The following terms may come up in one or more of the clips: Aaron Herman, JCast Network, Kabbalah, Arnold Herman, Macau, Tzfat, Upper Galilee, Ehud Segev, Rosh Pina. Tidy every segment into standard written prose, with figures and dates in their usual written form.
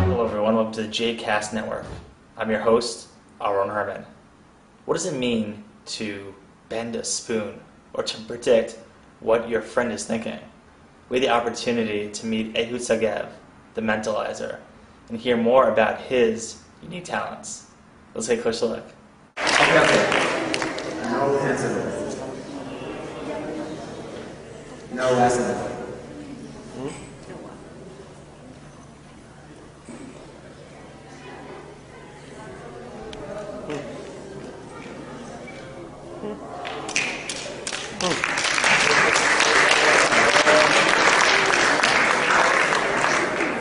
Hello everyone, welcome to the JCast Network. I'm your host, Aaron Herman. What does it mean to bend a spoon or to predict what your friend is thinking? We had the opportunity to meet Ehud Segev, the mentalizer, and hear more about his unique talents. Let's take a closer look. Okay. Now hands up. Now last up.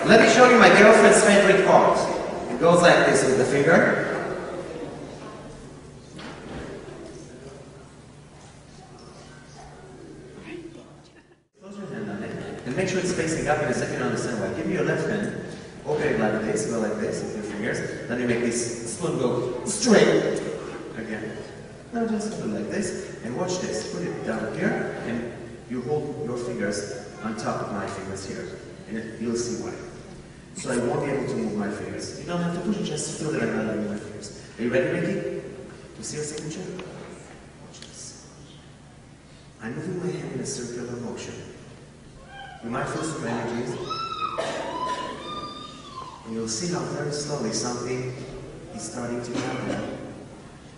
Let me show you my girlfriend's favorite part. It goes like this with the finger. Close your hand on it and make sure it's facing up in a second. Understand why? Give me your left hand. Open it like this. Go like this with your fingers. Then you make this spoon go straight again. Now just do like this and watch this. Put it down here and you hold your fingers on top of my fingers here, and you'll see why. So I won't be able to move my fingers. You don't have to push it, just feel that I'm not moving my fingers. Are you ready, Ricky? Do you see your signature? Watch this. I'm moving my hand in a circular motion. You might feel some energies. And you'll see how very slowly something is starting to happen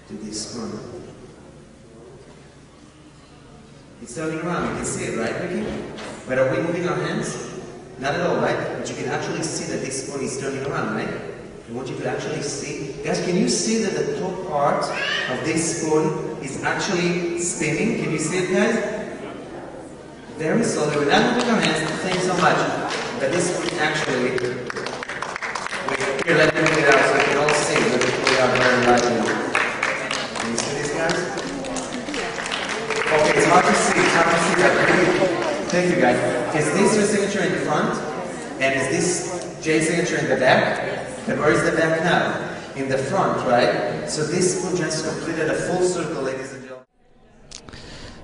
to this spoon. It's turning around. You can see it, right, Ricky? But are we moving our hands? Not at all, right? But you can actually see that this spoon is turning around, right? I want you to actually see. Guys, can you see that the top part of this spoon is actually spinning? Can you see it, guys? Very slowly. We're not moving our hands. Thank you so much. But this spoon actually... Here, let me get it out so you can all see. Let me pull it out very lightly. Can you see this, guys? Okay, it's hard to see. It's hard to see that. Thank you, guys. Is this your signature in the front? And is this Jay's signature in the back? And where is the back now? In the front, right? So this spoon just completed a full circle, ladies and gentlemen.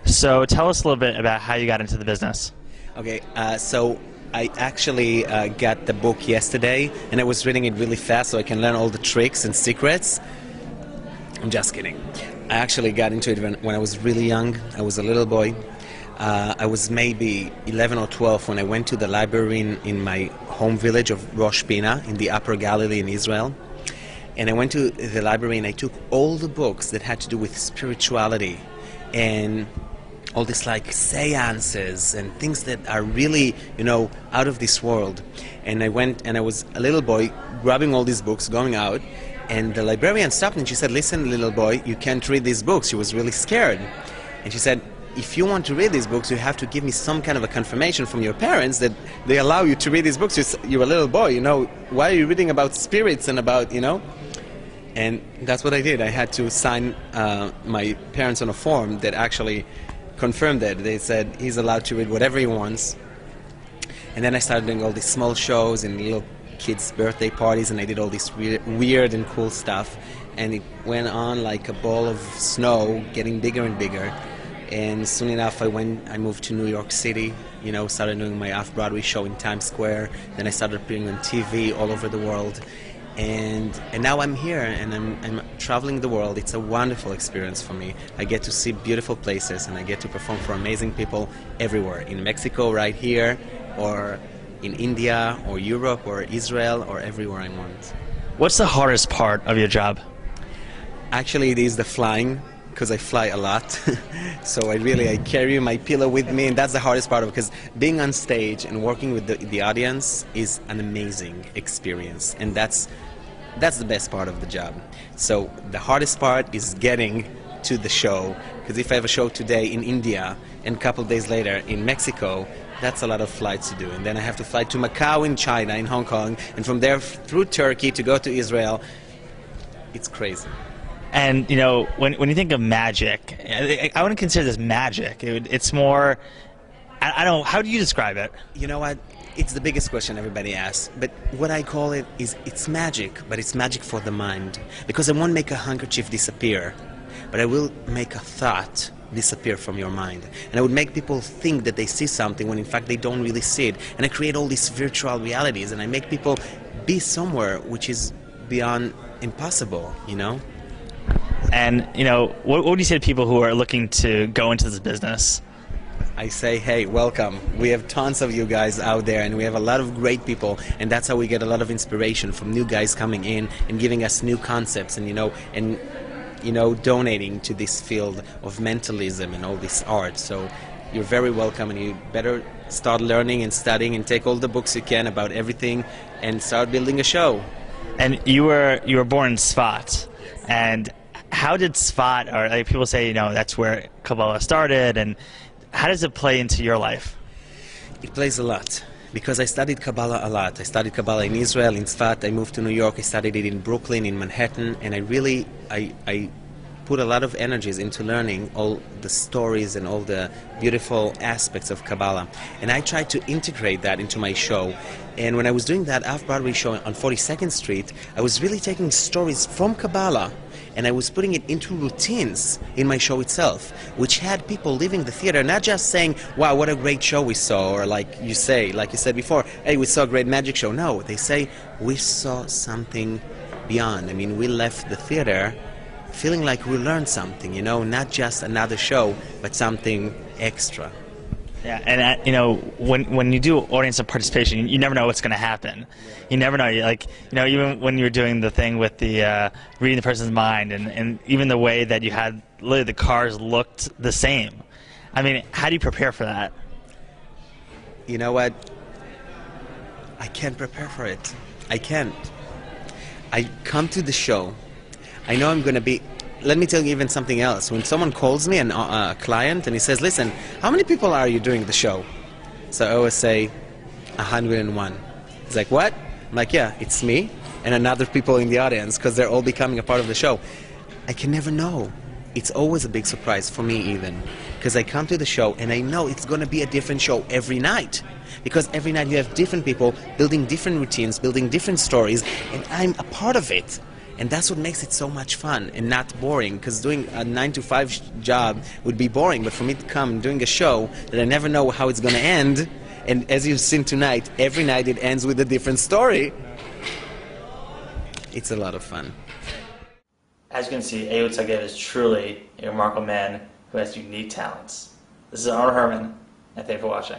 So tell us a little bit about how you got into the business. Okay, so I actually got the book yesterday, and I was reading it really fast so I can learn all the tricks and secrets. I'm just kidding. I actually got into it when I was really young. I was a little boy. I was maybe 11 or 12 when I went to the library in my home village of Rosh Pina in the Upper Galilee in Israel. And I went to the library and I took all the books that had to do with spirituality and all this like seances and things that are really, you know, out of this world. And I went and I was a little boy grabbing all these books, going out, and the librarian stopped and she said, "Listen, little boy, you can't read these books." She was really scared. And she said, "If you want to read these books, you have to give me some kind of a confirmation from your parents that they allow you to read these books. You're a little boy, you know, why are you reading about spirits and about, you know?" And that's what I did. I had to sign my parents on a form that actually confirmed that. They said, "He's allowed to read whatever he wants." And then I started doing all these small shows and little kids' birthday parties, and I did all this weird and cool stuff. And it went on like a ball of snow, getting bigger and bigger. And soon enough, I moved to New York City, you know, started doing my off-Broadway show in Times Square. Then I started appearing on TV all over the world. And now I'm here, and I'm traveling the world. It's a wonderful experience for me. I get to see beautiful places, and I get to perform for amazing people everywhere. In Mexico, right here, or in India, or Europe, or Israel, or everywhere I want. What's the hardest part of your job? Actually, it is the flying, because I fly a lot. So I carry my pillow with me, and that's the hardest part of it, because being on stage and working with the audience is an amazing experience, and that's the best part of the job. So the hardest part is getting to the show, because if I have a show today in India and a couple of days later in Mexico, that's a lot of flights to do. And then I have to fly to Macau in China, in Hong Kong, and from there through Turkey to go to Israel. It's crazy. And, you know, when you think of magic, I wouldn't consider this magic. It's more, I don't know, how do you describe it? You know what? It's the biggest question everybody asks, but what I call it is it's magic, but it's magic for the mind, because I won't make a handkerchief disappear, but I will make a thought disappear from your mind. And I would make people think that they see something when in fact they don't really see it, and I create all these virtual realities, and I make people be somewhere which is beyond impossible, you know? And, you know, what would you say to people who are looking to go into this business? I say, hey, welcome. We have tons of you guys out there, and we have a lot of great people, and that's how we get a lot of inspiration from new guys coming in and giving us new concepts, and donating to this field of mentalism and all this art. So you're very welcome, and you better start learning and studying and take all the books you can about everything and start building a show. And you were born in Tzfat, and how did Tzfat, or like people say, you know, that's where Kabbalah started, and how does it play into your life? It plays a lot, because I studied Kabbalah a lot. I studied Kabbalah in Israel, in Tzfat. I moved to New York. I studied it in Brooklyn, in Manhattan, and I put a lot of energies into learning all the stories and all the beautiful aspects of Kabbalah. And I tried to integrate that into my show. And when I was doing that off-Broadway show on 42nd Street, I was really taking stories from Kabbalah, and I was putting it into routines in my show itself, which had people leaving the theater not just saying, wow, what a great show we saw, or like you said before, hey, we saw a great magic show. No, they say, we saw something beyond. I mean, we left the theater feeling like we learned something, you know, not just another show, but something extra. Yeah, and when you do audience participation, you never know what's going to happen. You never know. Even when you were doing the thing with the reading the person's mind, and even the way that you had literally the cars looked the same. I mean, how do you prepare for that? You know what? I can't prepare for it. I can't. I come to the show. I know I'm going to be. Let me tell you even something else. When someone calls me, a client, and he says, listen, how many people are you doing the show? So I always say, 101. He's like, what? I'm like, yeah, it's me and another people in the audience, because they're all becoming a part of the show. I can never know. It's always a big surprise for me even, because I come to the show and I know it's going to be a different show every night, because every night you have different people building different routines, building different stories, and I'm a part of it. And that's what makes it so much fun and not boring, because doing a 9-to-5 job would be boring. But for me to come doing a show that I never know how it's going to end, and as you've seen tonight, every night it ends with a different story. It's a lot of fun. As you can see, Ehud Segev is truly a remarkable man who has unique talents. This is Arnold Herman, and thank you for watching.